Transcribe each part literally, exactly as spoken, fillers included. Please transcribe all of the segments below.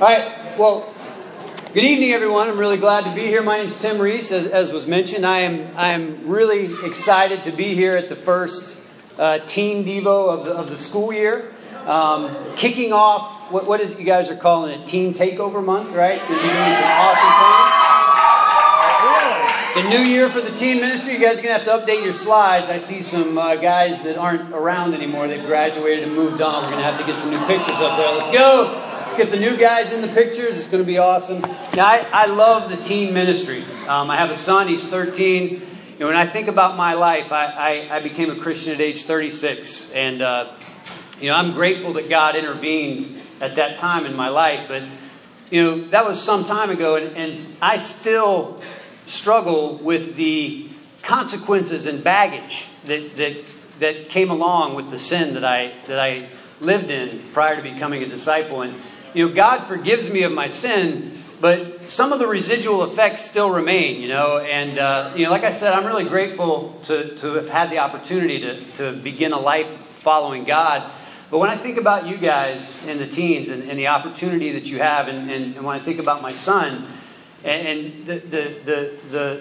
All right, well, good evening, everyone. I'm really glad to be here. My name's Tim Reese, as, as was mentioned. I am I am really excited to be here at the first uh, Teen Devo of the, of the school year, um, kicking off what, what is you guys are calling it, Teen Takeover Month, right? You're doing some awesome things. It's a new year for the Teen Ministry. You guys are going to have to update your slides. I see some uh, guys that aren't around anymore. They've graduated and moved on. We're going to have to get some new pictures up there. Let's go. Let's get the new guys in the pictures. It's going to be awesome. Now, I, I love the teen ministry. Um, I have a son. He's thirteen. You know, when I think about my life, I, I, I became a Christian at age thirty-six. And, uh, you know, I'm grateful that God intervened at that time in my life. But, you know, that was some time ago. And, and I still struggle with the consequences and baggage that, that, that came along with the sin that I that I lived in prior to becoming a disciple. And, you know, God forgives me of my sin, but some of the residual effects still remain, you know. And, uh, you know, like I said, I'm really grateful to, to have had the opportunity to, to begin a life following God. But when I think about you guys and the teens and, and the opportunity that you have, and, and, and when I think about my son and, and the, the, the,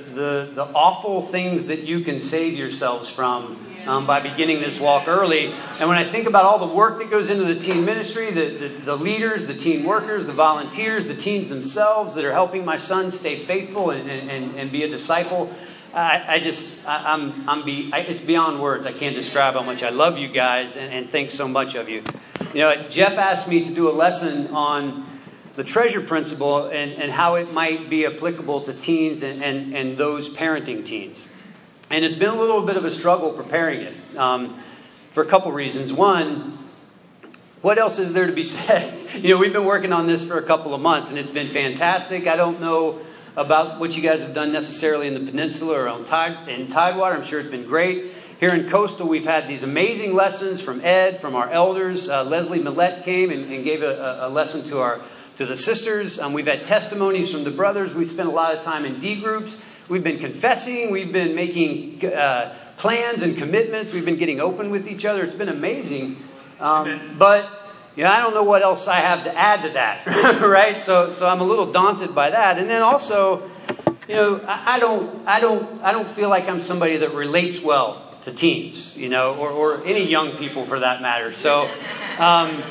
the, the awful things that you can save yourselves from, Um, by beginning this walk early. And when I think about all the work that goes into the teen ministry, the, the, the leaders, the teen workers, the volunteers, the teens themselves that are helping my son stay faithful and, and, and be a disciple, I, I just, I, I'm, I'm be, I, it's beyond words. I can't describe how much I love you guys and, and think so much of you. You know, Jeff asked me to do a lesson on the treasure principle and, and how it might be applicable to teens and, and, and those parenting teens. And it's been a little bit of a struggle preparing it um, for a couple reasons. One, what else is there to be said? You know, we've been working on this for a couple of months, and it's been fantastic. I don't know about what you guys have done necessarily in the peninsula or on tide, in Tidewater. I'm sure it's been great. Here in Coastal, we've had these amazing lessons from Ed, from our elders. Uh, Leslie Millette came and, and gave a, a lesson to our to the sisters. Um, we've had testimonies from the brothers. We've spent a lot of time in D groups. We've been confessing, we've been making uh, plans and commitments, we've been getting open with each other. It's been amazing. Um, but you know, I don't know what else I have to add to that, right? So so I'm a little daunted by that. And then also, you know, I, I don't I don't I don't feel like I'm somebody that relates well to teens, you know, or, or any young people for that matter. So um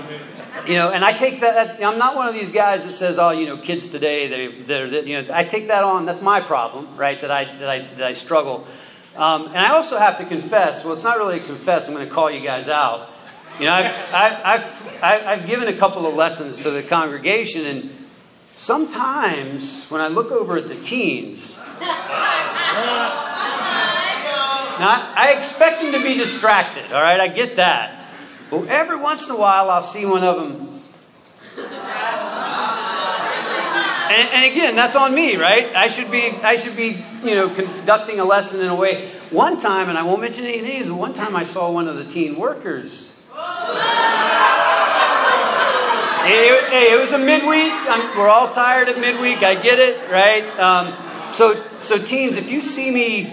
You know, and I take that, I'm not one of these guys that says, oh, you know, kids today, they, they're, they, you know, I take that on, that's my problem, right, that I that I, that I struggle. Um, and I also have to confess, well, it's not really a confess, I'm going to call you guys out. You know, I've, I've, I've, I've given a couple of lessons to the congregation, and sometimes when I look over at the teens, now I, I expect them to be distracted, all right, I get that. Well, every once in a while, I'll see one of them. And, and again, that's on me, right? I should be, I should be, you know, conducting a lesson in a way. One time, and I won't mention any names, but one time I saw one of the teen workers. Hey, it was a midweek. I'm, we're all tired at midweek. I get it, right? Um, so, so teens, if you see me,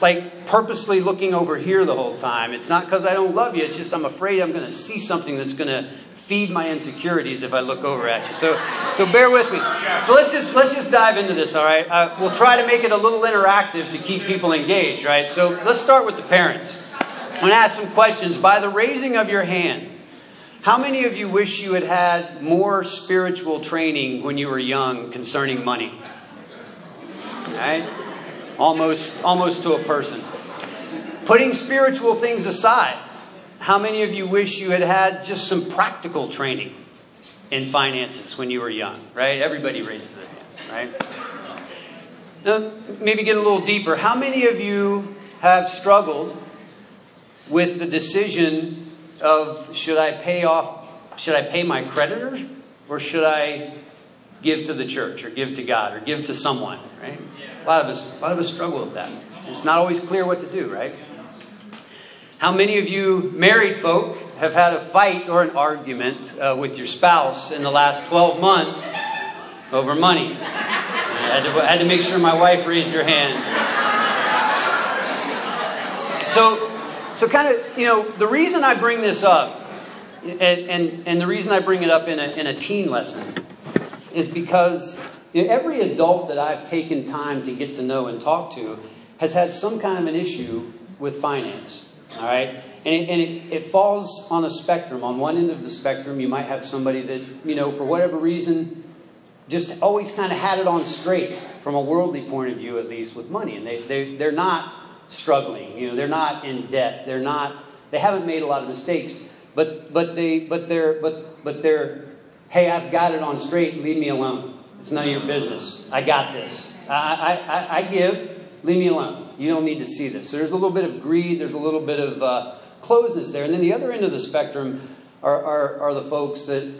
like, purposely looking over here the whole time, it's not because I don't love you. It's just I'm afraid I'm going to see something that's going to feed my insecurities if I look over at you. So, so bear with me. So let's just let's just dive into this. All right, uh, we'll try to make it a little interactive to keep people engaged. Right. So let's start with the parents. I'm going to ask some questions. By the raising of your hand, how many of you wish you had had more spiritual training when you were young concerning money? All right. Almost almost to a person. Putting spiritual things aside, how many of you wish you had had just some practical training in finances when you were young, right? Everybody raises their hand, right? Now, maybe get a little deeper. How many of you have struggled with the decision of should I pay off, should I pay my creditor or should I give to the church or give to God or give to someone, right? A lot of us, a lot of us struggle with that. It's not always clear what to do, right? How many of you married folk have had a fight or an argument uh, with your spouse in the last twelve months over money? I had to, I had to make sure my wife raised her hand. So, so kind of, you know, the reason I bring this up, and and, and the reason I bring it up in a in a teen lesson, is because every adult that I've taken time to get to know and talk to has had some kind of an issue with finance, all right? And it, and it, it falls on a spectrum. On one end of the spectrum, you might have somebody that, you know, for whatever reason, just always kind of had it on straight from a worldly point of view, at least, with money. And they, they, they're not struggling. You know, they're not in debt. They're not, they haven't made a lot of mistakes. But but they but they're but but they're hey, I've got it on straight, leave me alone. It's none of your business. I got this. I I, I, I give, leave me alone. You don't need to see this. So there's a little bit of greed, there's a little bit of uh, closeness there. And then the other end of the spectrum are, are, are the folks that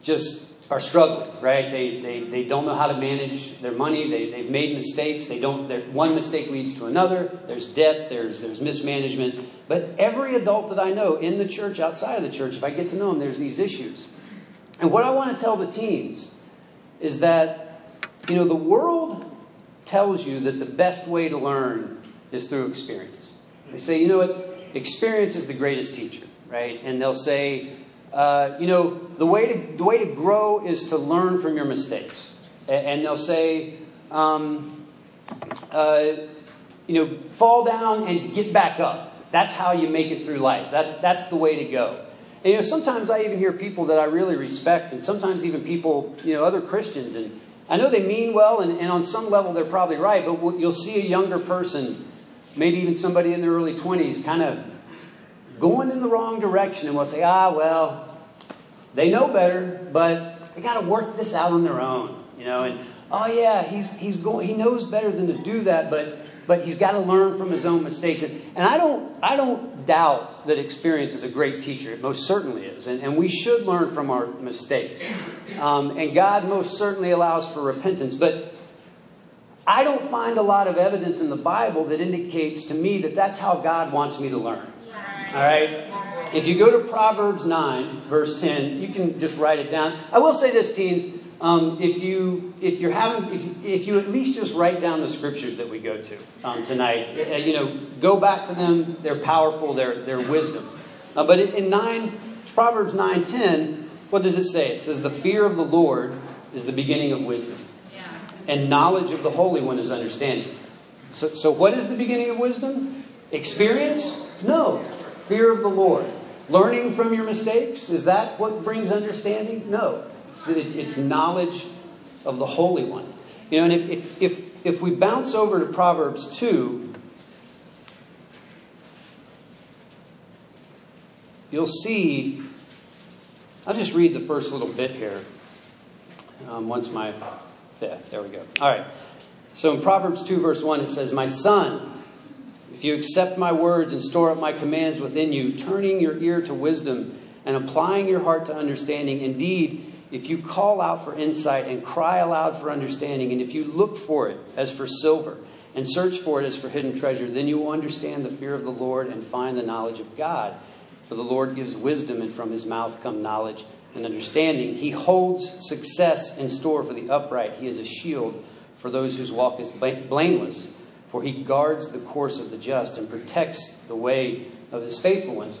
just are struggling, right? They they they don't know how to manage their money, they they've made mistakes, they don't one mistake leads to another, there's debt, there's there's mismanagement. But every adult that I know in the church, outside of the church, if I get to know them, there's these issues. And what I want to tell the teens is that, you know, the world tells you that the best way to learn is through experience. They say, you know what, experience is the greatest teacher, right? And they'll say, Uh, you know, the way to the way to grow is to learn from your mistakes. And, and they'll say, um, uh, you know, fall down and get back up. That's how you make it through life. That that's the way to go. And, you know, sometimes I even hear people that I really respect, and sometimes even people, you know, other Christians. And I know they mean well, and, and on some level they're probably right. But we'll, you'll see a younger person, maybe even somebody in their early twenties, kind of going in the wrong direction, and we'll say, ah, well, they know better, but they got to work this out on their own, you know. And oh yeah, he's he's going, he knows better than to do that, but but he's got to learn from his own mistakes. And, and I don't I don't doubt that experience is a great teacher. It most certainly is, and and we should learn from our mistakes. Um, and God most certainly allows for repentance, but I don't find a lot of evidence in the Bible that indicates to me that that's how God wants me to learn. All right? If you go to Proverbs nine, verse ten, you can just write it down. I will say this, teens, um, if you if you're having if you, if you at least just write down the scriptures that we go to um, tonight, uh, you know, go back to them. They're powerful. They're they're wisdom. Uh, but in nine, Proverbs nine ten, what does it say? It says, "The fear of the Lord is the beginning of wisdom, and knowledge of the Holy One is understanding." So so what is the beginning of wisdom? Experience? No. Fear of the Lord. Learning from your mistakes? Is that what brings understanding? No. It's, it's knowledge of the Holy One. You know, and if, if, if, if we bounce over to Proverbs two, you'll see, I'll just read the first little bit here. Um, once my, there, there we go. All right. So in Proverbs two, verse one, it says, "My son, if you accept my words and store up my commands within you, turning your ear to wisdom and applying your heart to understanding. Indeed, if you call out for insight and cry aloud for understanding, and if you look for it as for silver and search for it as for hidden treasure, then you will understand the fear of the Lord and find the knowledge of God. For the Lord gives wisdom, and from his mouth come knowledge and understanding. He holds success in store for the upright. He is a shield for those whose walk is blameless. For he guards the course of the just and protects the way of his faithful ones."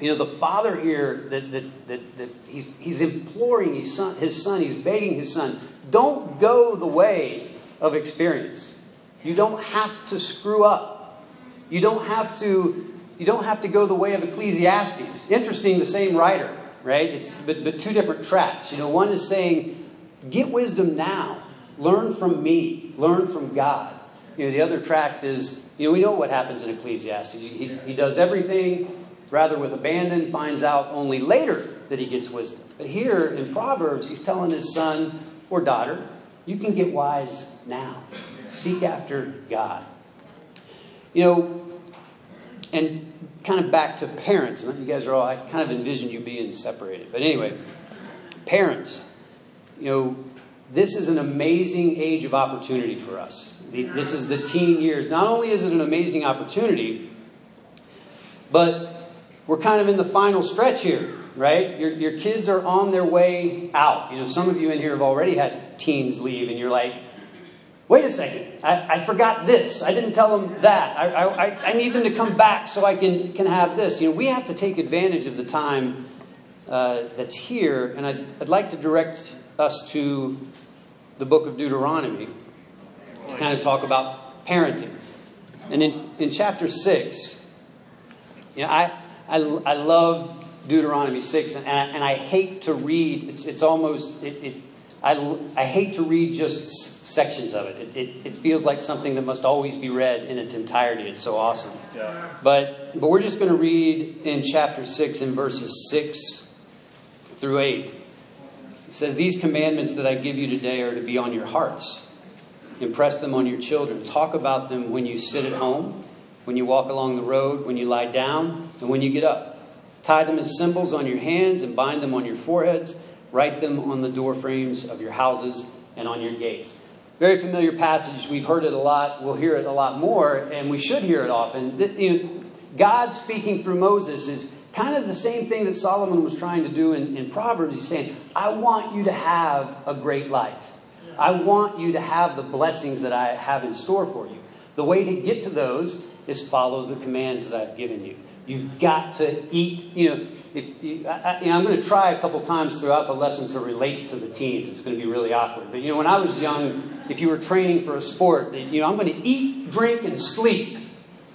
You know, the father here, that, that, that, that he's, he's imploring his son, his son, he's begging his son, don't go the way of experience. You don't have to screw up. You don't have to, you don't have to go the way of Ecclesiastes. Interesting, the same writer, right? It's, but, but two different tracks. You know, one is saying, get wisdom now. Learn from me. Learn from God. You know, the other tract is, you know, we know what happens in Ecclesiastes. He, he does everything rather with abandon, finds out only later that he gets wisdom. But here in Proverbs, he's telling his son or daughter, you can get wise now. Seek after God. You know, and kind of back to parents. You guys are all, I kind of envisioned you being separated. But anyway, parents, you know, this is an amazing age of opportunity for us. This is the teen years. Not only is it an amazing opportunity, but we're kind of in the final stretch here, right? Your, your kids are on their way out. You know, some of you in here have already had teens leave, and you're like, wait a second, I, I forgot this. I didn't tell them that. I, I, I need them to come back so I can, can have this. You know, we have to take advantage of the time uh, that's here, and I'd, I'd like to direct us to the book of Deuteronomy to kind of talk about parenting. And in, in chapter six, you know, I, I, I love Deuteronomy six, and I, and I hate to read, it's it's almost, it, it, I, I hate to read just sections of it. It, it. It feels like something that must always be read in its entirety. It's so awesome. Yeah. But, but we're just going to read in chapter six in verses six through eight. It says, "These commandments that I give you today are to be on your hearts. Impress them on your children. Talk about them when you sit at home, when you walk along the road, when you lie down, and when you get up. Tie them as symbols on your hands and bind them on your foreheads. Write them on the door frames of your houses and on your gates." Very familiar passage. We've heard it a lot. We'll hear it a lot more, and we should hear it often. You know, God speaking through Moses is kind of the same thing that Solomon was trying to do in, in Proverbs. He's saying, I want you to have a great life. I want you to have the blessings that I have in store for you. The way to get to those is follow the commands that I've given you. You've got to eat, you know, if you, I, you know, I'm going to try a couple times throughout the lesson to relate to the teens. It's going to be really awkward. But, you know, when I was young, if you were training for a sport, you know, I'm going to eat, drink, and sleep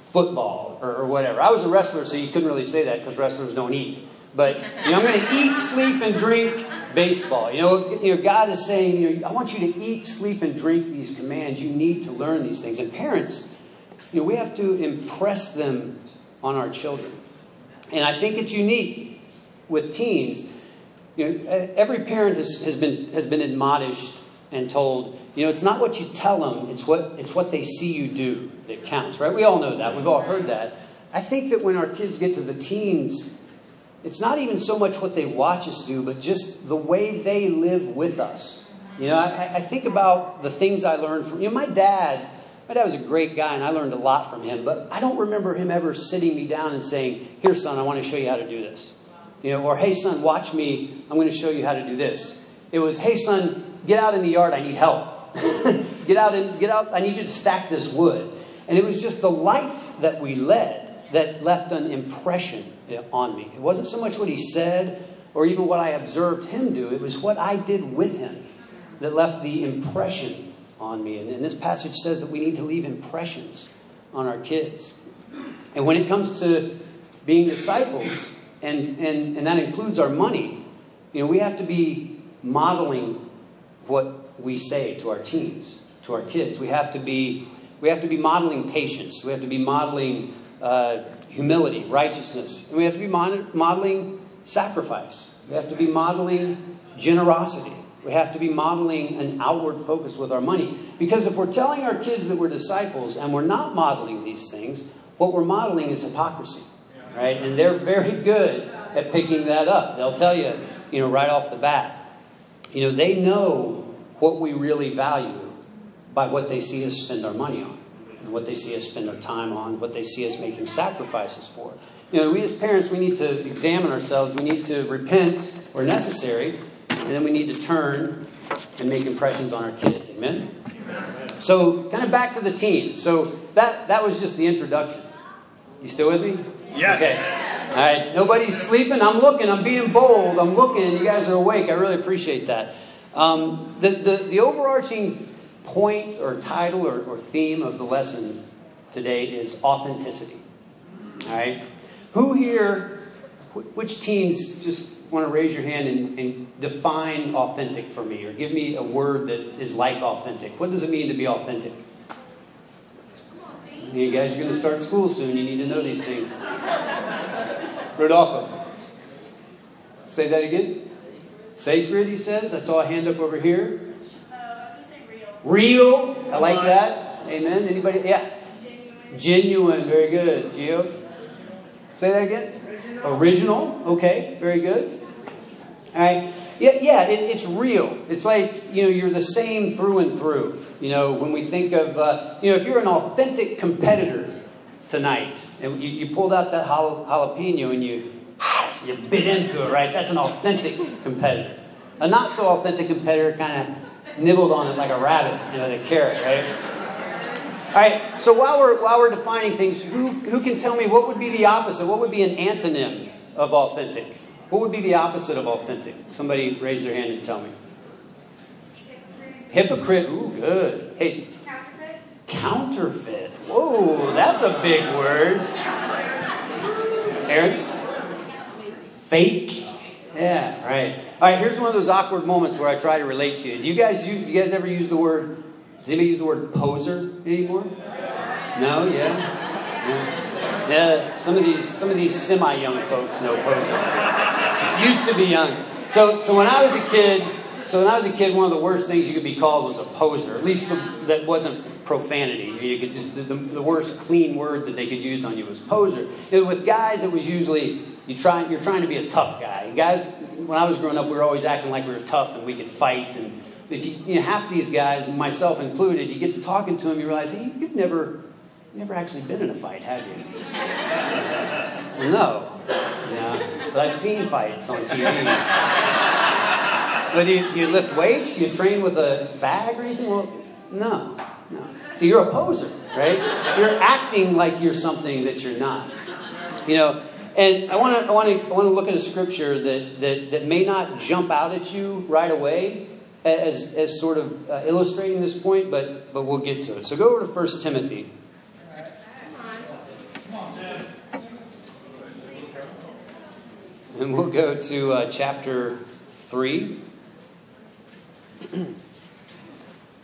football or, or whatever. I was a wrestler, so you couldn't really say that because wrestlers don't eat. But, you know, I'm going to eat, sleep, and drink baseball. You know, you know God is saying, you know, I want you to eat, sleep, and drink these commands. You need to learn these things. And parents, you know, we have to impress them on our children. And I think it's unique with teens. You know, every parent has, has been has been admonished and told, you know, it's not what you tell them, it's what it's what they see you do that counts, right? We all know that. We've all heard that. I think that when our kids get to the teens, it's not even so much what they watch us do, but just the way they live with us. You know, I, I think about the things I learned from, you know, my dad. My dad was a great guy, and I learned a lot from him. But I don't remember him ever sitting me down and saying, "Here, son, I want to show you how to do this," you know, or "Hey, son, watch me. I'm going to show you how to do this." It was, "Hey, son, get out in the yard. I need help. get out and get out. I need you to stack this wood." And it was just the life that we led that left an impression on me. It wasn't so much what he said or even what I observed him do. It was what I did with him that left the impression on me. And, and this passage says that we need to leave impressions on our kids. And when it comes to being disciples, and, and, and that includes our money, you know, we have to be modeling what we say to our teens, to our kids. We have to be we have to be modeling patience. We have to be modeling uh, humility, righteousness. And we have to be mod- modeling sacrifice. We have to be modeling generosity. We have to be modeling an outward focus with our money. Because if we're telling our kids that we're disciples and we're not modeling these things, what we're modeling is hypocrisy, right? And they're very good at picking that up. They'll tell you, you know, right off the bat. You know, they know what we really value by what they see us spend our money on, and what they see us spend our time on, what they see us making sacrifices for. You know, we as parents, we need to examine ourselves. We need to repent where necessary. And then we need to turn and make impressions on our kids. Amen? Amen? So kind of back to the teens. So that that was just the introduction. You still with me? Yes. Okay. All right. Nobody's sleeping. I'm looking. I'm being bold. I'm looking. You guys are awake. I really appreciate that. Um, the, the, the overarching point or title or, or theme of the lesson today is authenticity. All right. Who here, which teens just... want to raise your hand and, and define authentic for me, or give me a word that is like authentic. What does it mean to be authentic? You guys are going to start school soon. You need to know these things. Rodolfo. Say that again. Sacred, he says. I saw a hand up over here. Uh, I was going to say real. Real. I like that. Amen. Anybody? Yeah. Genuine. Genuine. Very good. Gio. Say that again? Original. Original. Okay, very good. All right. Yeah, yeah it, it's real. It's like, you know, you're the same through and through. You know, when we think of, uh, you know, if you're an authentic competitor tonight, and you, you pulled out that jalapeno and you, you bit into it, right? That's an authentic competitor. A not-so-authentic competitor kind of nibbled on it like a rabbit, you know, the carrot, right? All right, so while we're while we're defining things, who who can tell me what would be the opposite? What would be an antonym of authentic? What would be the opposite of authentic? Somebody raise their hand and tell me. Hypocrite, ooh, good. Hey, counterfeit. Counterfeit. Whoa, that's a big word. Aaron? Fake. Yeah, right. All right, here's one of those awkward moments where I try to relate to you. Do you guys, use, do you guys ever use the word, does anybody use the word poser anymore? No? Yeah? Yeah, yeah some of these some of these semi-young folks know poser. Used to be young. So so when I was a kid, so when I was a kid, one of the worst things you could be called was a poser. At least the, that wasn't profanity. You could just the, the worst clean word that they could use on you was poser. It, with guys, it was usually you try you're trying to be a tough guy. And guys, when I was growing up, we were always acting like we were tough and we could fight. And if you, you know, half these guys, myself included, you get to talking to them, you realize, hey, you've never never actually been in a fight, have you? No. Yeah. But I've seen fights on T V. But do you, you lift weights? Do you train with a bag or anything? Well, no. No. So you're a poser, right? You're acting like you're something that you're not. You know, and I want to I want to I want to look at a scripture that, that that may not jump out at you right away as as sort of uh, illustrating this point, but but we'll get to it. So go over to First Timothy. And we'll go to uh, chapter three. And I'm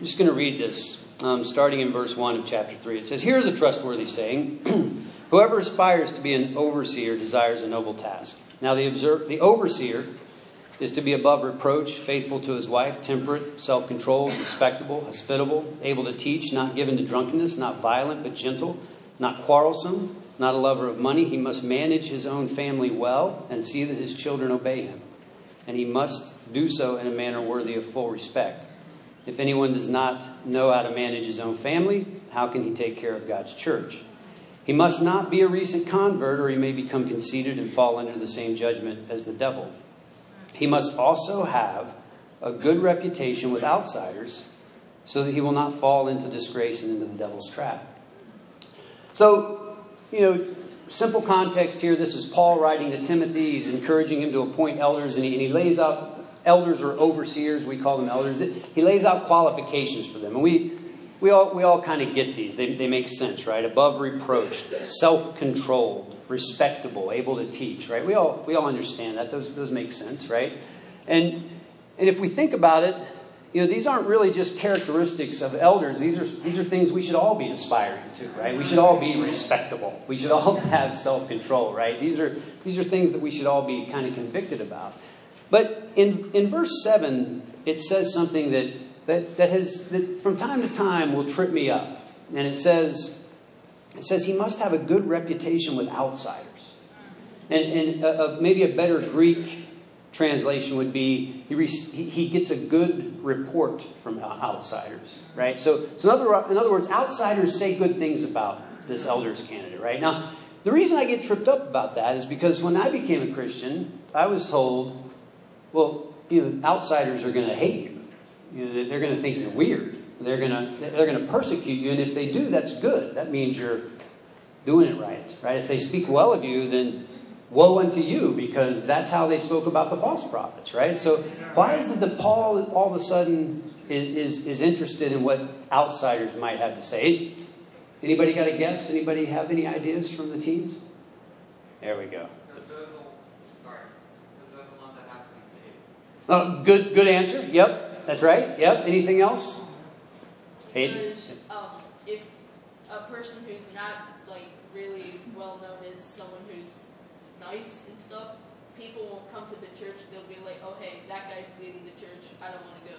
just going to read this, um, starting in verse one of chapter three. It says, "Here is a trustworthy saying, whoever aspires to be an overseer desires a noble task. Now the, observe, the overseer is to be above reproach, faithful to his wife, temperate, self-controlled, respectable, hospitable, able to teach, not given to drunkenness, not violent but gentle, not quarrelsome, not a lover of money. He must manage his own family well and see that his children obey him. And he must do so in a manner worthy of full respect. If anyone does not know how to manage his own family, how can he take care of God's church? He must not be a recent convert, or he may become conceited and fall under the same judgment as the devil. He must also have a good reputation with outsiders so that he will not fall into disgrace and into the devil's trap." So, you know, simple context here. This is Paul writing to Timothy. He's encouraging him to appoint elders, and he, and he lays out elders or overseers. We call them elders. He lays out qualifications for them. And we we all we all kind of get these. They, they make sense, right? Above reproach, self-controlled, respectable, able to teach, right? We all we all understand that. Those those make sense, right? And and if we think about it, you know, these aren't really just characteristics of elders. These are these are things we should all be aspiring to, right? We should all be respectable. We should all have self-control, right? These are these are things that we should all be kind of convicted about. But in in verse seven, it says something that that that has that from time to time will trip me up. And it says It says he must have a good reputation with outsiders. And, and a, a, maybe a better Greek translation would be he, re, he gets a good report from outsiders, right? So, so in, other, in other words, outsiders say good things about this elders candidate, right? Now, the reason I get tripped up about that is because when I became a Christian, I was told, well, you know, outsiders are going to hate you. You know, they're going to think you're weird. They're gonna they're gonna persecute you, and if they do, that's good. That means you're doing it right, right? If they speak well of you, then woe unto you, because that's how they spoke about the false prophets, right? So why is it that Paul all of a sudden is is interested in what outsiders might have to say? Anybody got a guess? Anybody have any ideas from the teens? There we go. Those are, sorry, those are the ones that have to be saved. Oh, good good answer. Yep, that's right. Yep. Anything else? Because, um, if a person who's not like really well known is someone who's nice and stuff, people won't come to the church. They'll be like, "Oh, hey, that guy's leading the church. I don't want to go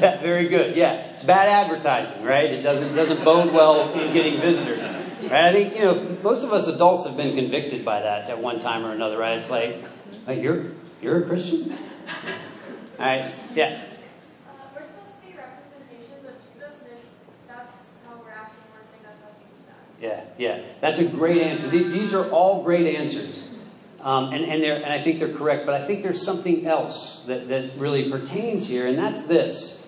there." Very good. Yeah, it's bad advertising, right? It doesn't doesn't bode well in getting visitors, right? I think you know most of us adults have been convicted by that at one time or another, right? It's like, oh, you're you're a Christian, all right? Yeah. Yeah, yeah. That's a great answer. These are all great answers. Um, and, and, they're, and I think they're correct. But I think there's something else that, that really pertains here. And that's this.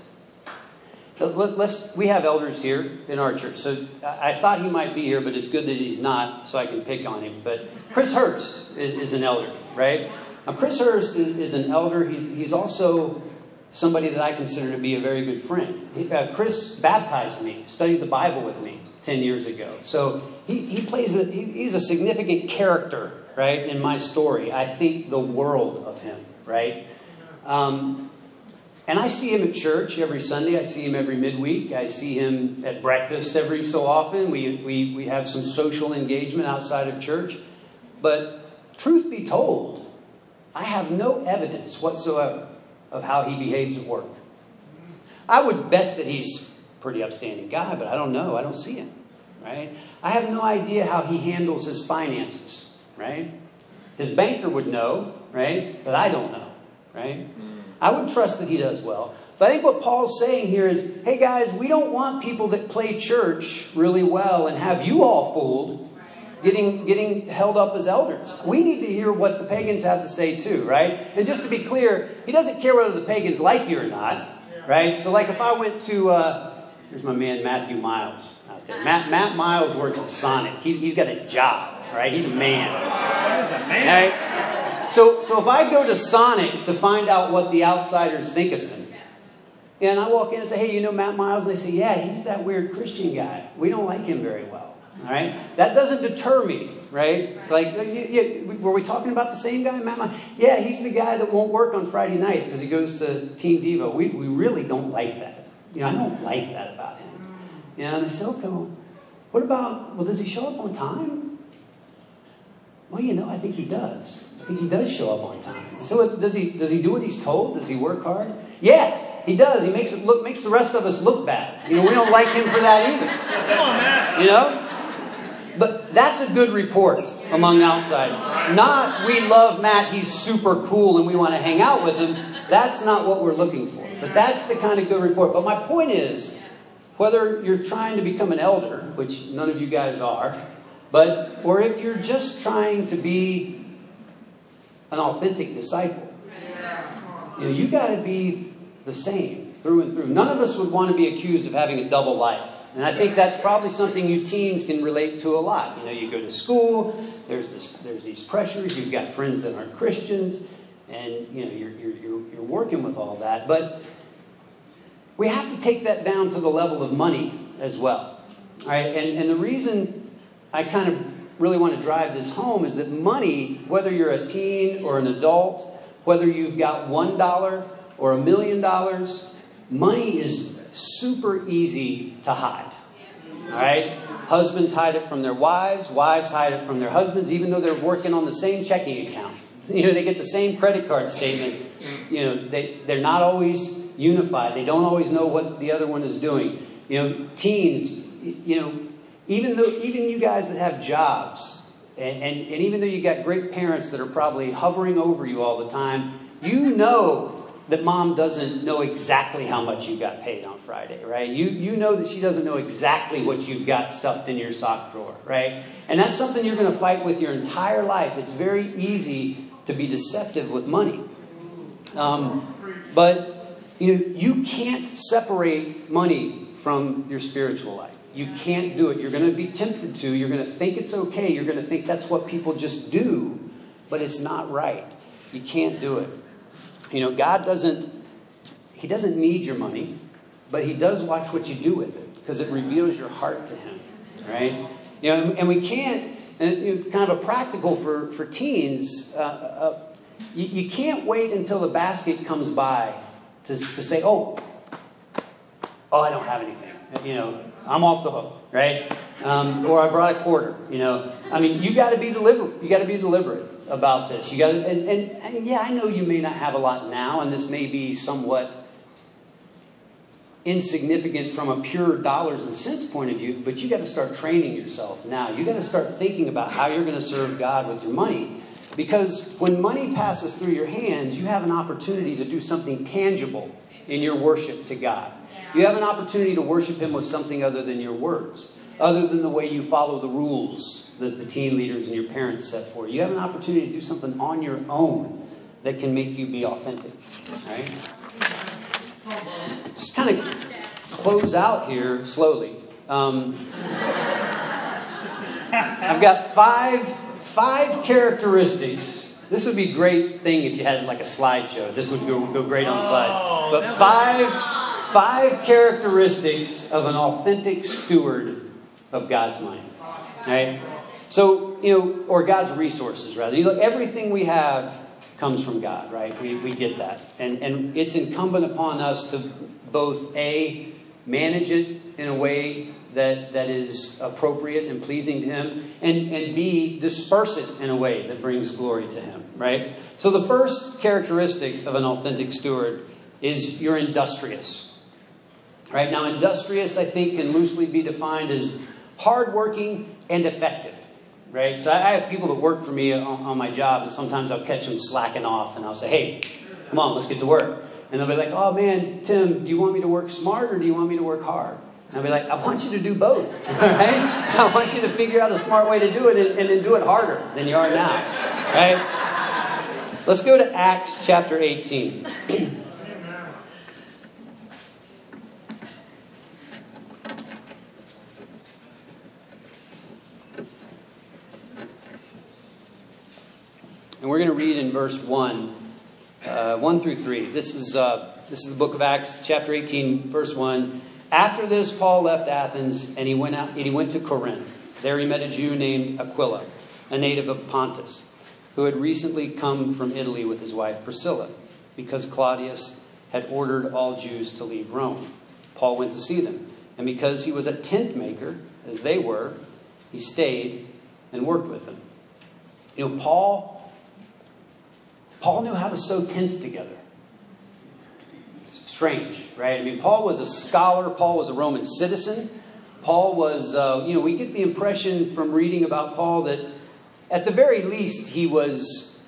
So let, let's, we have elders here in our church, so I, I thought he might be here, but it's good that he's not, so I can pick on him. But Chris Hurst is, is an elder, right? Now, Chris Hurst is, is an elder. He, he's also somebody that I consider to be a very good friend. He, uh, Chris baptized me, studied the Bible with me ten years ago. So he, he plays a, he, he's a significant character, right, in my story. I think the world of him, right? Um, And I see him at church every Sunday. I see him every midweek. I see him at breakfast every so often. We we we have some social engagement outside of church. But truth be told, I have no evidence whatsoever of how he behaves at work. I would bet that he's a pretty upstanding guy, but I don't know. I don't see him, right? I have no idea how he handles his finances, right? His banker would know, right? But I don't know, right? I would trust that he does well. But I think what Paul's saying here is, hey guys, we don't want people that play church really well and have you all fooled getting getting held up as elders. We need to hear what the pagans have to say too, right? And just to be clear, he doesn't care whether the pagans like you or not, right? So like if I went to, uh, here's my man Matthew Miles out there. Matt, Matt Miles works at Sonic. He, he's got a job, right? He's a man. He's a man. Right? So so if I go to Sonic to find out what the outsiders think of him, and I walk in and say, hey, you know Matt Miles? And they say, yeah, he's that weird Christian guy. We don't like him very well. All right? That doesn't deter me, right? Like, yeah, were we talking about the same guy, Matt Miles? Yeah, he's the guy that won't work on Friday nights because he goes to Teen Devo. We we really don't like that. You know, I don't like that about him. You know, and I said, okay, well, what about, well, does he show up on time? Well, you know, I think he does. I think he does show up on time. So does he does he do what he's told? Does he work hard? Yeah, he does. He makes it look makes the rest of us look bad. You know, we don't like him for that either. Come on, man. You know? But that's a good report among outsiders. Not we love Matt, he's super cool and we want to hang out with him. That's not what we're looking for. But that's the kind of good report. But my point is, whether you're trying to become an elder, which none of you guys are, but or if you're just trying to be an authentic disciple, you know, you got to be the same through and through. None of us would want to be accused of having a double life. And I think that's probably something you teens can relate to a lot. You know, you go to school, there's this, there's these pressures, you've got friends that aren't Christians, and you know, you're, you're, you're, you're working with all that. But we have to take that down to the level of money as well. All right? And, and the reason I kind of really want to drive this home is that money, whether you're a teen or an adult, whether you've got one dollar or a million dollars, money is super easy to hide. All right? Husbands hide it from their wives, wives hide it from their husbands, even though they're working on the same checking account. You know, they get the same credit card statement. You know, they, they're not always unified. They don't always know what the other one is doing. You know, teens, you know, Even though, even you guys that have jobs, and, and, and even though you got great parents that are probably hovering over you all the time, you know that mom doesn't know exactly how much you got paid on Friday, right? You you know that she doesn't know exactly what you've got stuffed in your sock drawer, right? And that's something you're going to fight with your entire life. It's very easy to be deceptive with money. Um, but you know, you can't separate money from your spiritual life. You can't do it. You're going to be tempted to. You're going to think it's okay. You're going to think that's what people just do, but it's not right. You can't do it. You know, God doesn't, he doesn't need your money, but he does watch what you do with it because it reveals your heart to him, right? You know, and we can't, and you know, kind of a practical for, for teens, uh, uh, you, you can't wait until the basket comes by to, to say, oh, oh, I don't have anything, you know. I'm off the hook, right? Um, or I brought a quarter, you know. I mean, you got to be deliberate. You got to be deliberate about this. You got to, and, and, and yeah, I know you may not have a lot now, and this may be somewhat insignificant from a pure dollars and cents point of view, but you got to start training yourself now. You got to start thinking about how you're going to serve God with your money, because when money passes through your hands, you have an opportunity to do something tangible in your worship to God. You have an opportunity to worship him with something other than your words, other than the way you follow the rules that the teen leaders and your parents set for you. You have an opportunity to do something on your own that can make you be authentic, right? Just kind of close out here slowly. Um, I've got five five characteristics. This would be a great thing if you had like a slideshow. This would go, go great on slides. Oh, but five five characteristics of an authentic steward of God's mind. All right? So, you know, or God's resources, rather. You look, everything we have comes from God, right? We we get that. And and it's incumbent upon us to both, A, manage it in a way that, that is appropriate and pleasing to Him, and, and B, disperse it in a way that brings glory to Him, right? So the first characteristic of an authentic steward is you're industrious, right? Now, industrious, I think, can loosely be defined as hardworking and effective, right? So I have people that work for me on, on my job, and sometimes I'll catch them slacking off, and I'll say, hey, come on, let's get to work. And they'll be like, oh, man, Tim, do you want me to work smart or do you want me to work hard? And I'll be like, I want you to do both, all right? I want you to figure out a smart way to do it and, and then do it harder than you are now, right? Let's go to Acts chapter eighteen. And we're going to read in verse one. Uh, one through three. This is uh, this is the book of Acts, chapter eighteen, verse one. After this, Paul left Athens, and he went out. And he went to Corinth. There he met a Jew named Aquila, a native of Pontus, who had recently come from Italy with his wife Priscilla, because Claudius had ordered all Jews to leave Rome. Paul went to see them, and because he was a tent maker, as they were, he stayed and worked with them. You know, Paul. Paul knew how to sew tents together. It's strange, right? I mean, Paul was a scholar. Paul was a Roman citizen. Paul was, uh, you know, we get the impression from reading about Paul that at the very least he was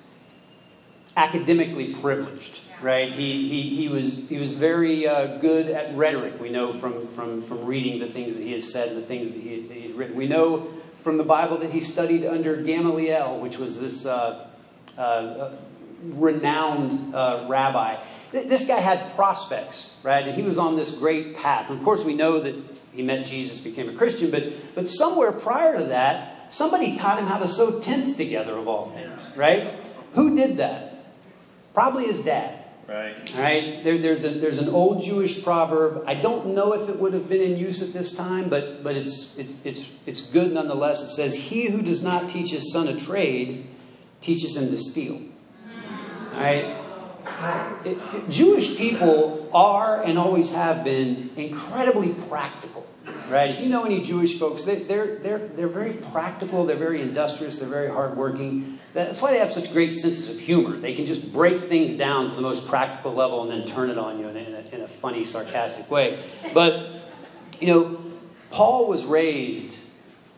academically privileged, right? He he he was he was very uh, good at rhetoric. We know from from from reading the things that he had said, the things that he had, that he had written. We know from the Bible that he studied under Gamaliel, which was this. Uh, uh, renowned uh, rabbi. This guy had prospects, right? And he was on this great path. And of course, we know that he met Jesus, became a Christian, but but somewhere prior to that, somebody taught him how to sew tents together, of all things, right? Who did that? Probably his dad. Right. All right. There, there's a there's an old Jewish proverb. I don't know if it would have been in use at this time, but but it's it's it's it's good nonetheless. It says, "He who does not teach his son a trade, teaches him to steal." All right, it, it, Jewish people are and always have been incredibly practical, right? If you know any Jewish folks, they, they're they're they're very practical. They're very industrious. They're very hardworking. That's why they have such great senses of humor. They can just break things down to the most practical level and then turn it on you in a, in a, in a funny, sarcastic way. But you know, Paul was raised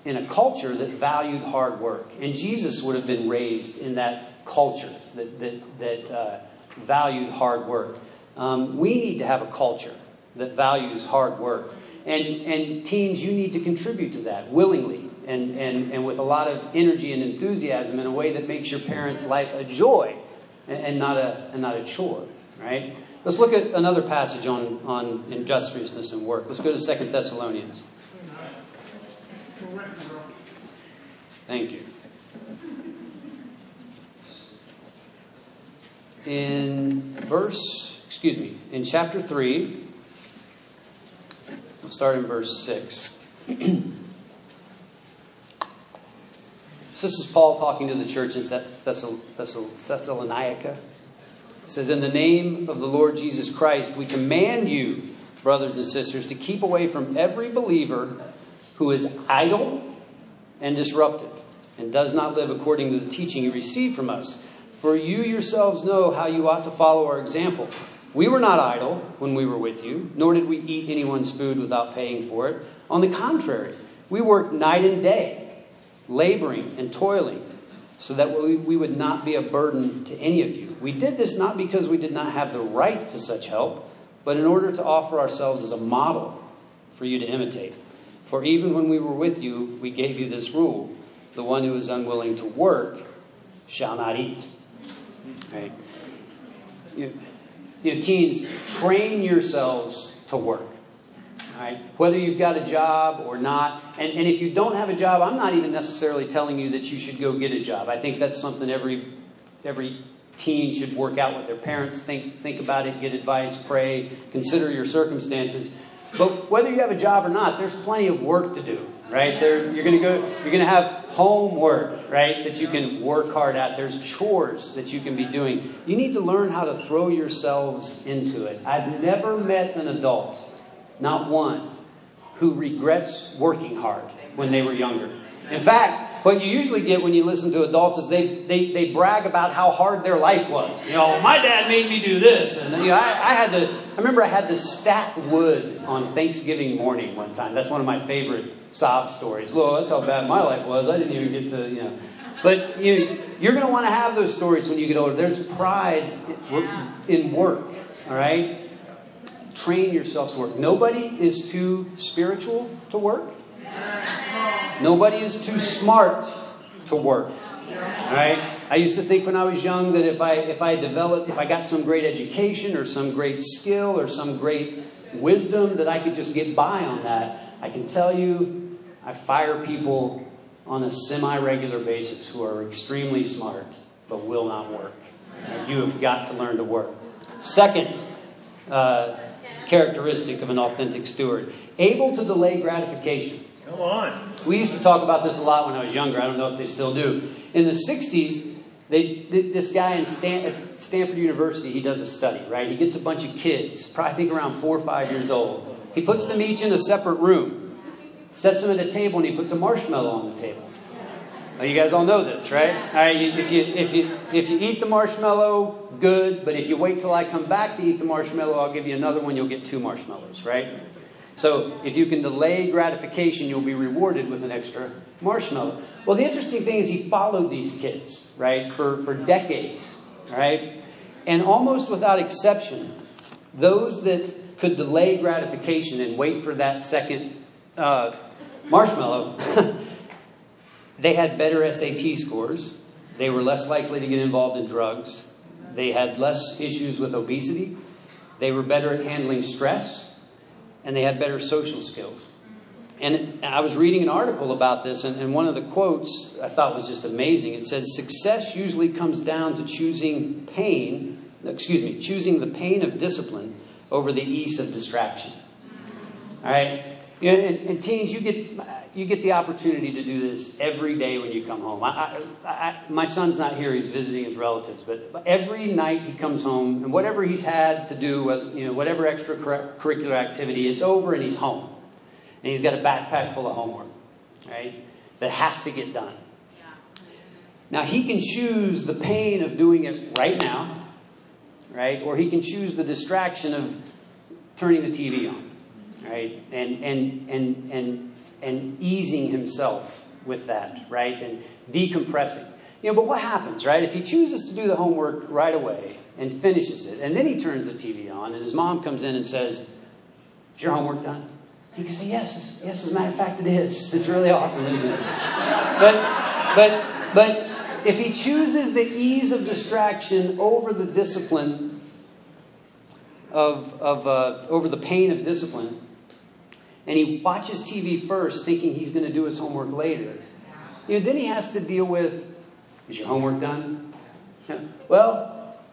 in a culture that valued hard work, and Jesus would have been raised in that culture that that, that uh, valued hard work. Um, we need to have a culture that values hard work, and and teens, you need to contribute to that willingly and and and with a lot of energy and enthusiasm in a way that makes your parents' life a joy and, and not a and not a chore. Right? Let's look at another passage on on industriousness and work. Let's go to Second Thessalonians. Thank you. In verse, excuse me, in chapter three, we'll start in verse six. So this is Paul talking to the church in Thessal, Thessal, Thessalonica. It says, "In the name of the Lord Jesus Christ, we command you, brothers and sisters, to keep away from every believer who is idle and disruptive and does not live according to the teaching you received from us. For you yourselves know how you ought to follow our example. We were not idle when we were with you, nor did we eat anyone's food without paying for it. On the contrary, we worked night and day, laboring and toiling, so that we, we would not be a burden to any of you. We did this not because we did not have the right to such help, but in order to offer ourselves as a model for you to imitate. For even when we were with you, we gave you this rule: the one who is unwilling to work shall not eat." Right. You, you know, teens, train yourselves to work. All right? Whether you've got a job or not. And, and if you don't have a job, I'm not even necessarily telling you that you should go get a job. I think that's something every every teen should work out with their parents. Think, think about it, get advice, pray, consider your circumstances. But whether you have a job or not, there's plenty of work to do, right? There, you're going to go. You're going to have homework, right, that you can work hard at. There's chores that you can be doing. You need to learn how to throw yourselves into it. I've never met an adult, not one, who regrets working hard when they were younger. In fact, what you usually get when you listen to adults is they they, they brag about how hard their life was. You know, my dad made me do this, and you know, I, I had to. I remember I had to stack wood on Thanksgiving morning one time. That's one of my favorite sob stories. Well, that's how bad my life was. I didn't even get to, you know. But you, you're going to want to have those stories when you get older. There's pride in work. All right, train yourselves to work. Nobody is too spiritual to work. Nobody is too smart to work. All right? I used to think when I was young that if I if I developed, if I got some great education or some great skill or some great wisdom, that I could just get by on that. I can tell you, I fire people on a semi-regular basis who are extremely smart but will not work. You have got to learn to work. Second uh, characteristic of an authentic steward: able to delay gratification. Come on. We used to talk about this a lot when I was younger. I don't know if they still do. In the sixties, they, this guy in Stan, at Stanford University, he does a study, right? He gets a bunch of kids, probably I think around four or five years old. He puts them each in a separate room, sets them at a table, and he puts a marshmallow on the table. Now, you guys all know this, right? All right, if you, if you, if you eat the marshmallow, good. But if you wait till I come back to eat the marshmallow, I'll give you another one. You'll get two marshmallows, right? So if you can delay gratification, you'll be rewarded with an extra marshmallow. Well, the interesting thing is he followed these kids, right, for, for decades, right? And almost without exception, those that could delay gratification and wait for that second uh, marshmallow, they had better S A T scores. They were less likely to get involved in drugs. They had less issues with obesity. They were better at handling stress. And they had better social skills. And I was reading an article about this, and, and one of the quotes I thought was just amazing. It said, "Success usually comes down to choosing pain, excuse me, choosing the pain of discipline over the ease of distraction." All right, and, and, and teens, you get you get the opportunity to do this every day when you come home. I, I, I, my son's not here; he's visiting his relatives. But every night he comes home, and whatever he's had to do, you know, whatever extracurricular activity, it's over, and he's home, and he's got a backpack full of homework, right? That has to get done. Yeah. Now he can choose the pain of doing it right now, right, or he can choose the distraction of turning the T V on, right, and and and and. and easing himself with that, right, and decompressing. You know, but what happens, right, if he chooses to do the homework right away and finishes it, and then he turns the T V on, and his mom comes in and says, "Is your homework done?" He can say, yes, yes, as a matter of fact, it is. It's really awesome, isn't it? But, but, but if he chooses the ease of distraction over the discipline of, of uh, over the pain of discipline, and he watches T V first, thinking he's going to do his homework later, you know, then he has to deal with, "Is your homework done? Well,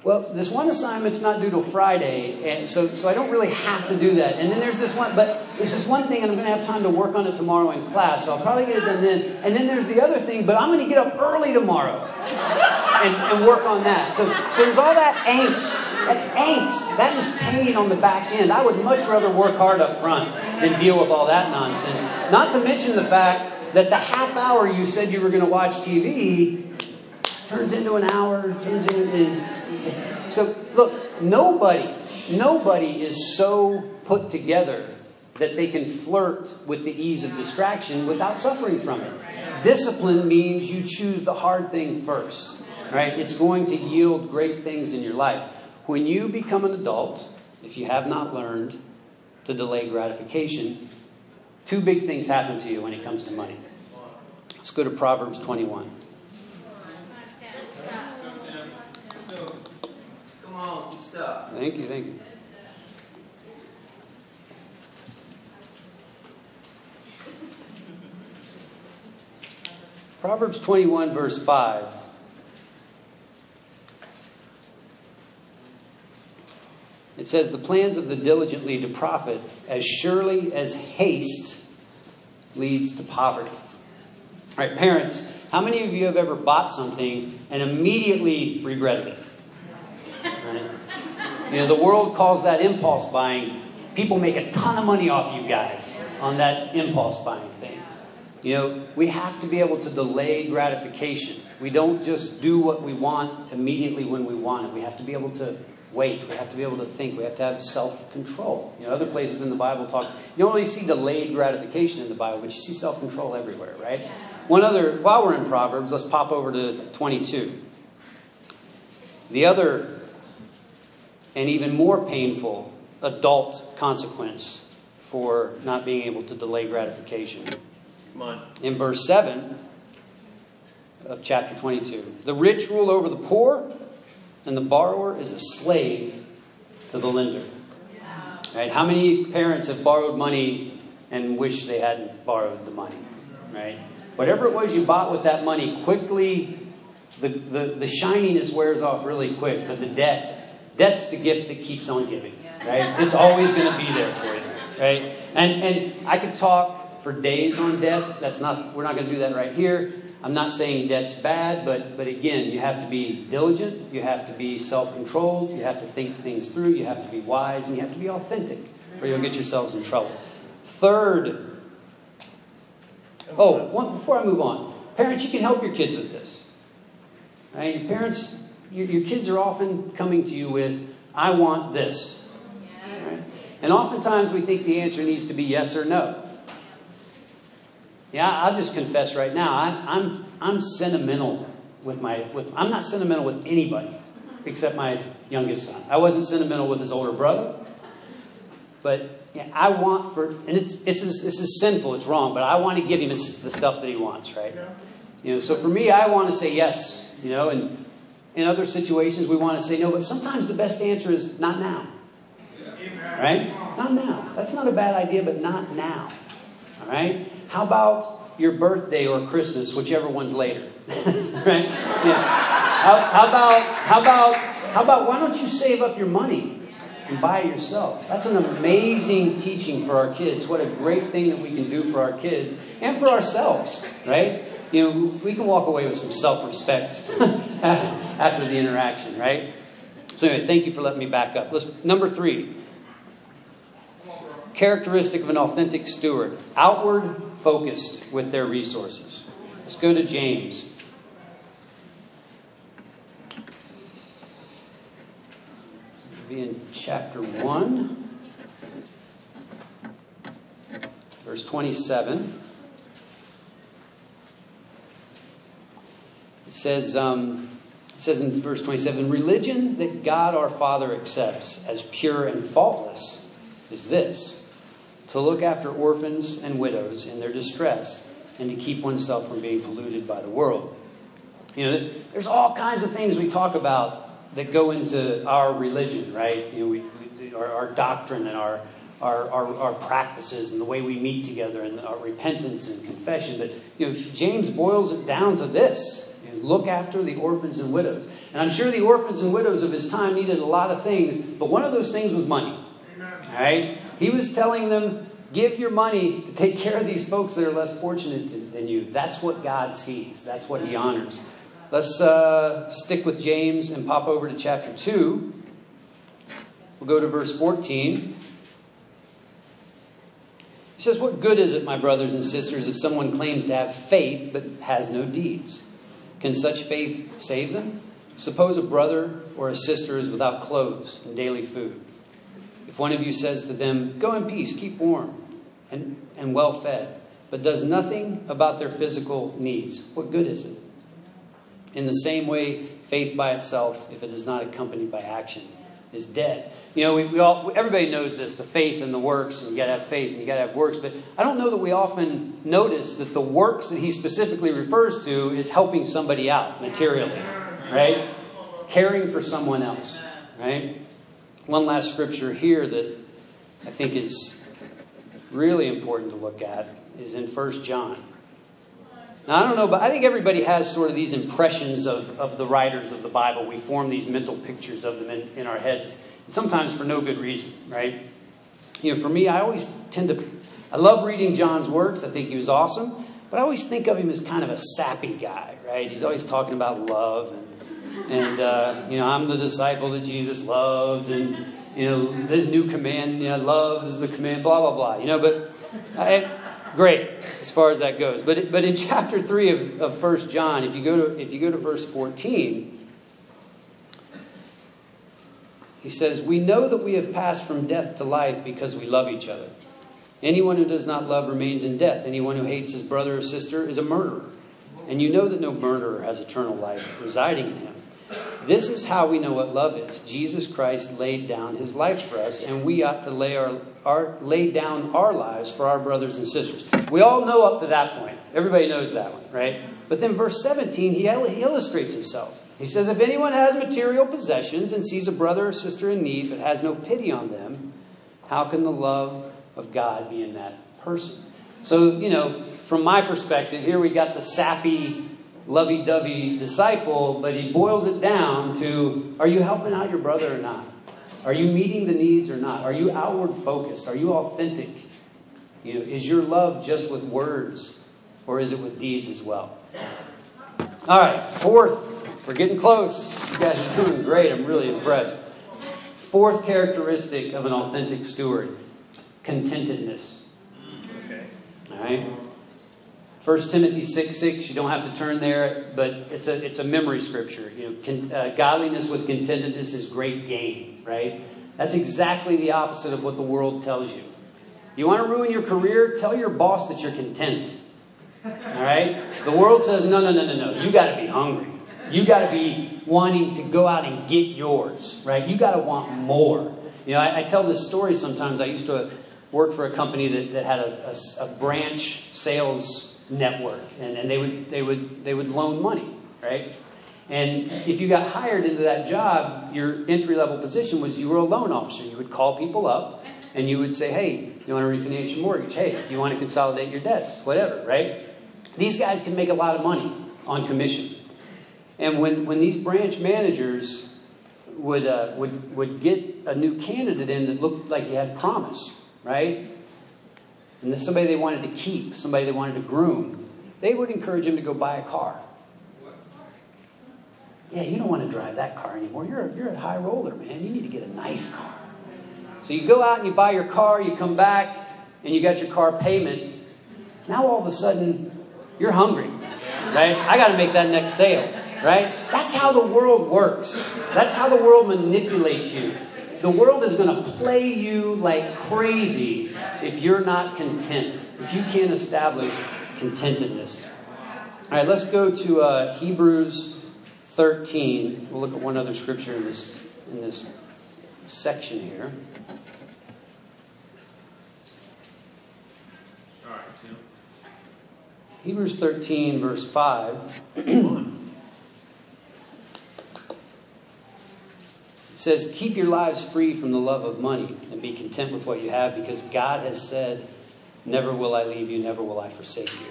well, this one assignment's not due till Friday, and so so I don't really have to do that. And then there's this one, but there's this one thing, and I'm going to have time to work on it tomorrow in class, so I'll probably get it done then. And then there's the other thing, but I'm going to get up early tomorrow and, and work on that." So so there's all that angst. That's angst. That is pain on the back end. I would much rather work hard up front than deal with all that nonsense. Not to mention the fact that the half hour you said you were going to watch T V turns into an hour, turns into... So, look, nobody, nobody is so put together that they can flirt with the ease of distraction without suffering from it. Discipline means you choose the hard thing first, right? It's going to yield great things in your life. When you become an adult, if you have not learned to delay gratification, two big things happen to you when it comes to money. Let's go to Proverbs twenty-one. Come on, good stuff. Thank you, thank you. Proverbs twenty-one, verse five. It says, "The plans of the diligent lead to profit, as surely as haste leads to poverty." All right, parents, how many of you have ever bought something and immediately regretted it? Right? You know, the world calls that impulse buying. People make a ton of money off you guys on that impulse buying thing. You know, we have to be able to delay gratification. We don't just do what we want immediately when we want it. We have to be able to wait. We have to be able to think. We have to have self-control. You know, other places in the Bible talk, you don't really see delayed gratification in the Bible, but you see self-control everywhere, right? One other, while we're in Proverbs, let's pop over to twenty-two. The other, and even more painful, adult consequence for not being able to delay gratification. Come on. In verse seven of chapter twenty-two, "The rich rule over the poor, and the borrower is a slave to the lender." Yeah. Right? How many parents have borrowed money and wish they hadn't borrowed the money? Right? Whatever it was you bought with that money, quickly, the, the, the shininess wears off really quick, but the debt, that's the gift that keeps on giving. Yeah. Right? It's always going to be there for you. Right? And, and I could talk for days on debt. That's not, we're not going to do that right here. I'm not saying debt's bad, but but again, you have to be diligent, you have to be self-controlled, you have to think things through, you have to be wise, and you have to be authentic, or you'll get yourselves in trouble. Third, oh, one, before I move on, parents, you can help your kids with this. Right? Your parents, your, your kids are often coming to you with, "I want this." Right? And oftentimes we think the answer needs to be yes or no. Yeah, I'll just confess right now. I'm I'm I'm sentimental with my with. I'm not sentimental with anybody except my youngest son. I wasn't sentimental with his older brother, but yeah, I want for and it's this is this is sinful. It's wrong, but I want to give him the stuff that he wants, right? Yeah. You know, so for me, I want to say yes. You know, and in other situations, we want to say no. But sometimes the best answer is not now, yeah. Right? Not now. That's not a bad idea, but not now. All right? How about your birthday or Christmas, whichever one's later? Right? Yeah. How, how about how about how about why don't you save up your money and buy it yourself? That's an amazing teaching for our kids. What a great thing that we can do for our kids and for ourselves, right? You know, we can walk away with some self-respect after the interaction, right? So anyway, thank you for letting me back up. Let's, number three. Characteristic of an authentic steward: outward focused with their resources. Let's go to James. It'll be in chapter one, verse twenty-seven. It says, um, it says in verse twenty-seven, "Religion that God our Father accepts as pure and faultless is this: to look after orphans and widows in their distress, and to keep oneself from being polluted by the world." You know, there's all kinds of things we talk about that go into our religion, right? You know, we, we our, our doctrine and our, our our our practices and the way we meet together and our repentance and confession. But you know, James boils it down to this: you know, look after the orphans and widows. And I'm sure the orphans and widows of his time needed a lot of things, but one of those things was money. All right? He was telling them, give your money to take care of these folks that are less fortunate than you. That's what God sees. That's what he honors. Let's uh, stick with James and pop over to chapter two. We'll go to verse fourteen. He says, "What good is it, my brothers and sisters, if someone claims to have faith but has no deeds? Can such faith save them? Suppose a brother or a sister is without clothes and daily food. If one of you says to them, 'Go in peace, keep warm and, and well fed,' but does nothing about their physical needs, what good is it? In the same way, faith by itself, if it is not accompanied by action, is dead." You know, we, we all everybody knows this, the faith and the works, and you got to have faith and you got to have works. But I don't know that we often notice that the works that he specifically refers to is helping somebody out materially, right? Caring for someone else, right? One last scripture here that I think is really important to look at is in First John. Now, I don't know, but I think everybody has sort of these impressions of, of the writers of the Bible. We form these mental pictures of them in, in our heads, sometimes for no good reason, right? You know, for me, I always tend to... I love reading John's works. I think he was awesome. But I always think of him as kind of a sappy guy, right? He's always talking about love. And, and uh, you know, I'm the disciple that Jesus loved. And, you know, the new command, you know, love is the command, blah, blah, blah. You know, but... I, Great, as far as that goes. But but in chapter three of, of First John, if you go to if you go to verse fourteen, he says, "We know that we have passed from death to life because we love each other. Anyone who does not love remains in death. Anyone who hates his brother or sister is a murderer. And you know that no murderer has eternal life residing in him. This is how we know what love is. Jesus Christ laid down his life for us, and we ought to lay our, our lay down our lives for our brothers and sisters." We all know up to that point. Everybody knows that one, right? But then verse seventeen, he, he illustrates himself. He says, "If anyone has material possessions and sees a brother or sister in need but has no pity on them, how can the love of God be in that person?" So, you know, from my perspective, here we got the sappy, lovey-dovey disciple, but he boils it down to, are you helping out your brother or not? Are you meeting the needs or not? Are you outward focused? Are you authentic? You know, is your love just with words, or is it with deeds as well? All right, fourth, we're getting close. You guys are doing great. I'm really impressed. Fourth characteristic of an authentic steward, contentedness. Okay. All right. First Timothy six six, you don't have to turn there, but it's a it's a memory scripture. You know, con, uh, godliness with contentedness is great gain, right? That's exactly the opposite of what the world tells you. You want to ruin your career? Tell your boss that you're content. All right? The world says, no, no, no, no, no. You got to be hungry. You got to be wanting to go out and get yours, right? You got to want more. You know, I, I tell this story sometimes. I used to work for a company that, that had a, a, a branch sales network, and, and they would they would they would loan money, right? And if you got hired into that job, your entry level position was you were a loan officer. You would call people up and you would say, "Hey, do you want to refinance your mortgage? Hey, do you want to consolidate your debts?" Whatever, right? These guys can make a lot of money on commission. And when when these branch managers would uh, would would get a new candidate in that looked like he had promise, right? And this somebody they wanted to keep, somebody they wanted to groom, they would encourage him to go buy a car. Yeah, you don't want to drive that car anymore. You're a, you're a high roller, man. You need to get a nice car. So you go out and you buy your car, you come back, and you got your car payment. Now all of a sudden, you're hungry, right? I got to make that next sale, right? That's how the world works. That's how the world manipulates you. The world is going to play you like crazy if you're not content, if you can't establish contentedness. All right, let's go to uh, Hebrews thirteen. We'll look at one other scripture in this, in this section here. All right, Tim. Hebrews thirteen, verse five. It says, "Keep your lives free from the love of money and be content with what you have, because God has said, 'Never will I leave you, never will I forsake you.'"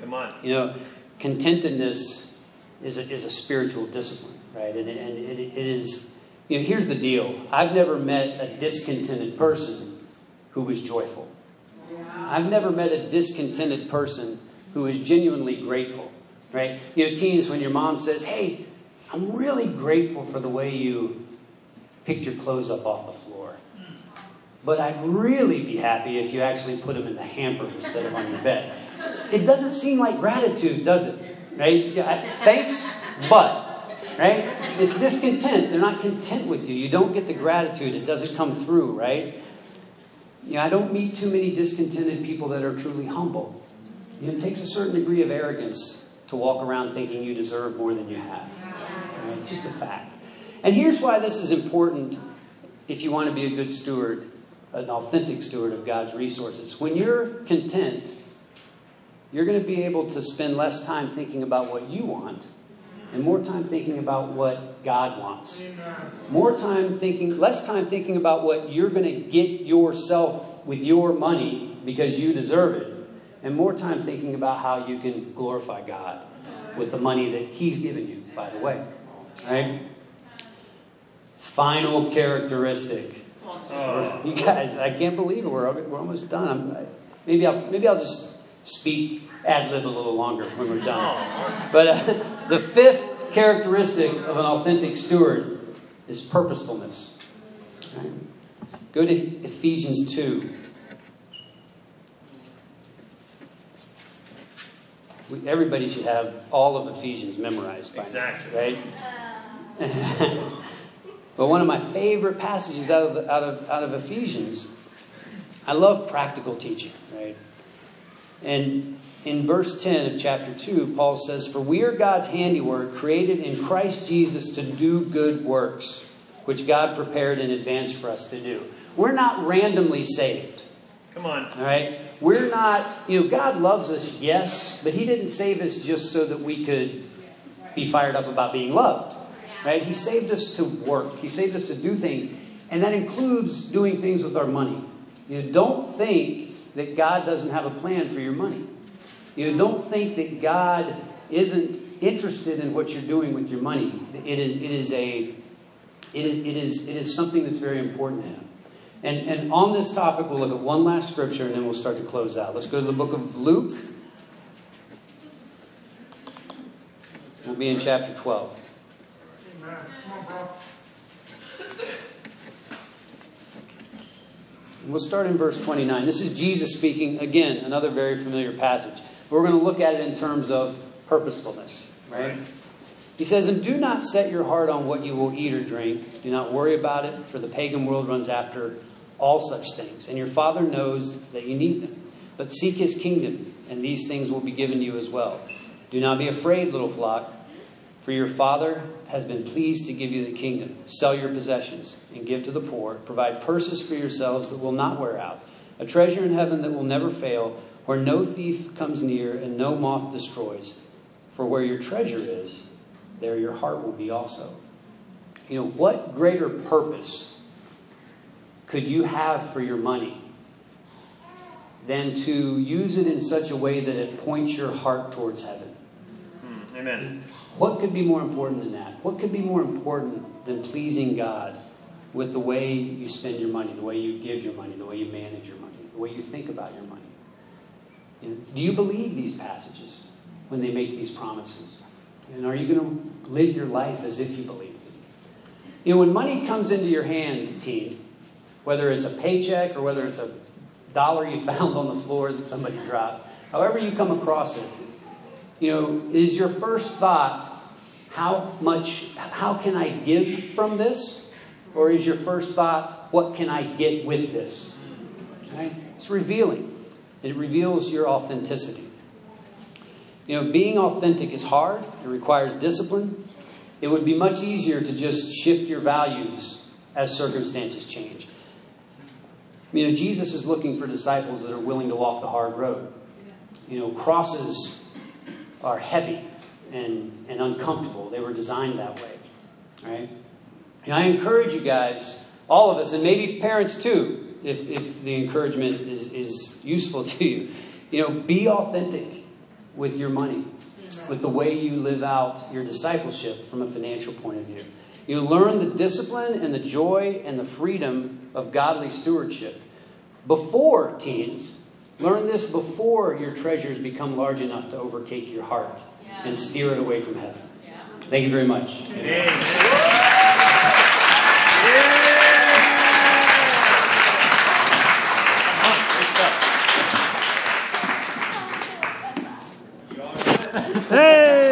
Come on. You know, contentedness is a, is a spiritual discipline, right? And, it, and it, it is, you know, here's the deal. I've never met a discontented person who was joyful. I've never met a discontented person who is genuinely grateful, right? You know, teens, when your mom says, "Hey, I'm really grateful for the way you pick your clothes up off the floor. But I'd really be happy if you actually put them in the hamper instead of on your bed." It doesn't seem like gratitude, does it? Right? Thanks, but, right? It's discontent. They're not content with you. You don't get the gratitude. It doesn't come through, right? You know, I don't meet too many discontented people that are truly humble. You know, it takes a certain degree of arrogance to walk around thinking you deserve more than you have. Right? Just a fact. And here's why this is important if you want to be a good steward, an authentic steward of God's resources. When you're content, you're going to be able to spend less time thinking about what you want and more time thinking about what God wants. More time thinking, less time thinking about what you're going to get yourself with your money because you deserve it, and more time thinking about how you can glorify God with the money that he's given you, by the way. All right? Final characteristic. Oh. You guys, I can't believe it. We're, we're almost done. I'm, maybe, I'll, maybe I'll just speak ad-lib a little longer when we're done. But uh, the fifth characteristic of an authentic steward is purposefulness. Right? Go to Ephesians two. We, everybody should have all of Ephesians memorized by exactly. now, right? Uh. But one of my favorite passages out of, out of out of Ephesians, I love practical teaching, right? And in verse ten of chapter two, Paul says, "For we are God's handiwork, created in Christ Jesus to do good works, which God prepared in advance for us to do." We're not randomly saved. Come on. All right? We're not, you know, God loves us, yes, but he didn't save us just so that we could be fired up about being loved. Right? He saved us to work. He saved us to do things. And that includes doing things with our money. You know, don't think that God doesn't have a plan for your money. You know, don't think that God isn't interested in what you're doing with your money. It is, it is a, it is, it is, it is something that's very important to him. And, and on this topic, we'll look at one last scripture and then we'll start to close out. Let's go to the book of Luke. We'll be in chapter twelve. We'll start in verse twenty-nine. This is Jesus speaking. Again, another very familiar passage. We're going to look at it in terms of purposefulness, right? right? He says, "And do not set your heart on what you will eat or drink. Do not worry about it, for the pagan world runs after all such things. And your Father knows that you need them. But seek his kingdom, and these things will be given to you as well. Do not be afraid, little flock, for your Father has been pleased to give you the kingdom. Sell your possessions and give to the poor. Provide purses for yourselves that will not wear out, a treasure in heaven that will never fail, where no thief comes near and no moth destroys. For where your treasure is, there your heart will be also." You know, what greater purpose could you have for your money than to use it in such a way that it points your heart towards heaven? Amen. What could be more important than that? What could be more important than pleasing God with the way you spend your money, the way you give your money, the way you manage your money, the way you think about your money? You know, do you believe these passages when they make these promises? And are you going to live your life as if you believe them? You know, when money comes into your hand, team, whether it's a paycheck or whether it's a dollar you found on the floor that somebody dropped, however you come across it, you know, is your first thought, how much, how can I give from this? Or is your first thought, what can I get with this? Right? It's revealing. It reveals your authenticity. You know, being authentic is hard. It requires discipline. It would be much easier to just shift your values as circumstances change. You know, Jesus is looking for disciples that are willing to walk the hard road. You know, crosses are heavy and, and uncomfortable. They were designed that way, right? And I encourage you guys, all of us, and maybe parents too, if, if the encouragement is, is useful to you, you know, be authentic with your money, with the way you live out your discipleship from a financial point of view. You learn the discipline and the joy and the freedom of godly stewardship. Before, teens, learn this before your treasures become large enough to overtake your heart yeah. and steer it away from heaven. Yeah. Thank you very much. Amen. Hey!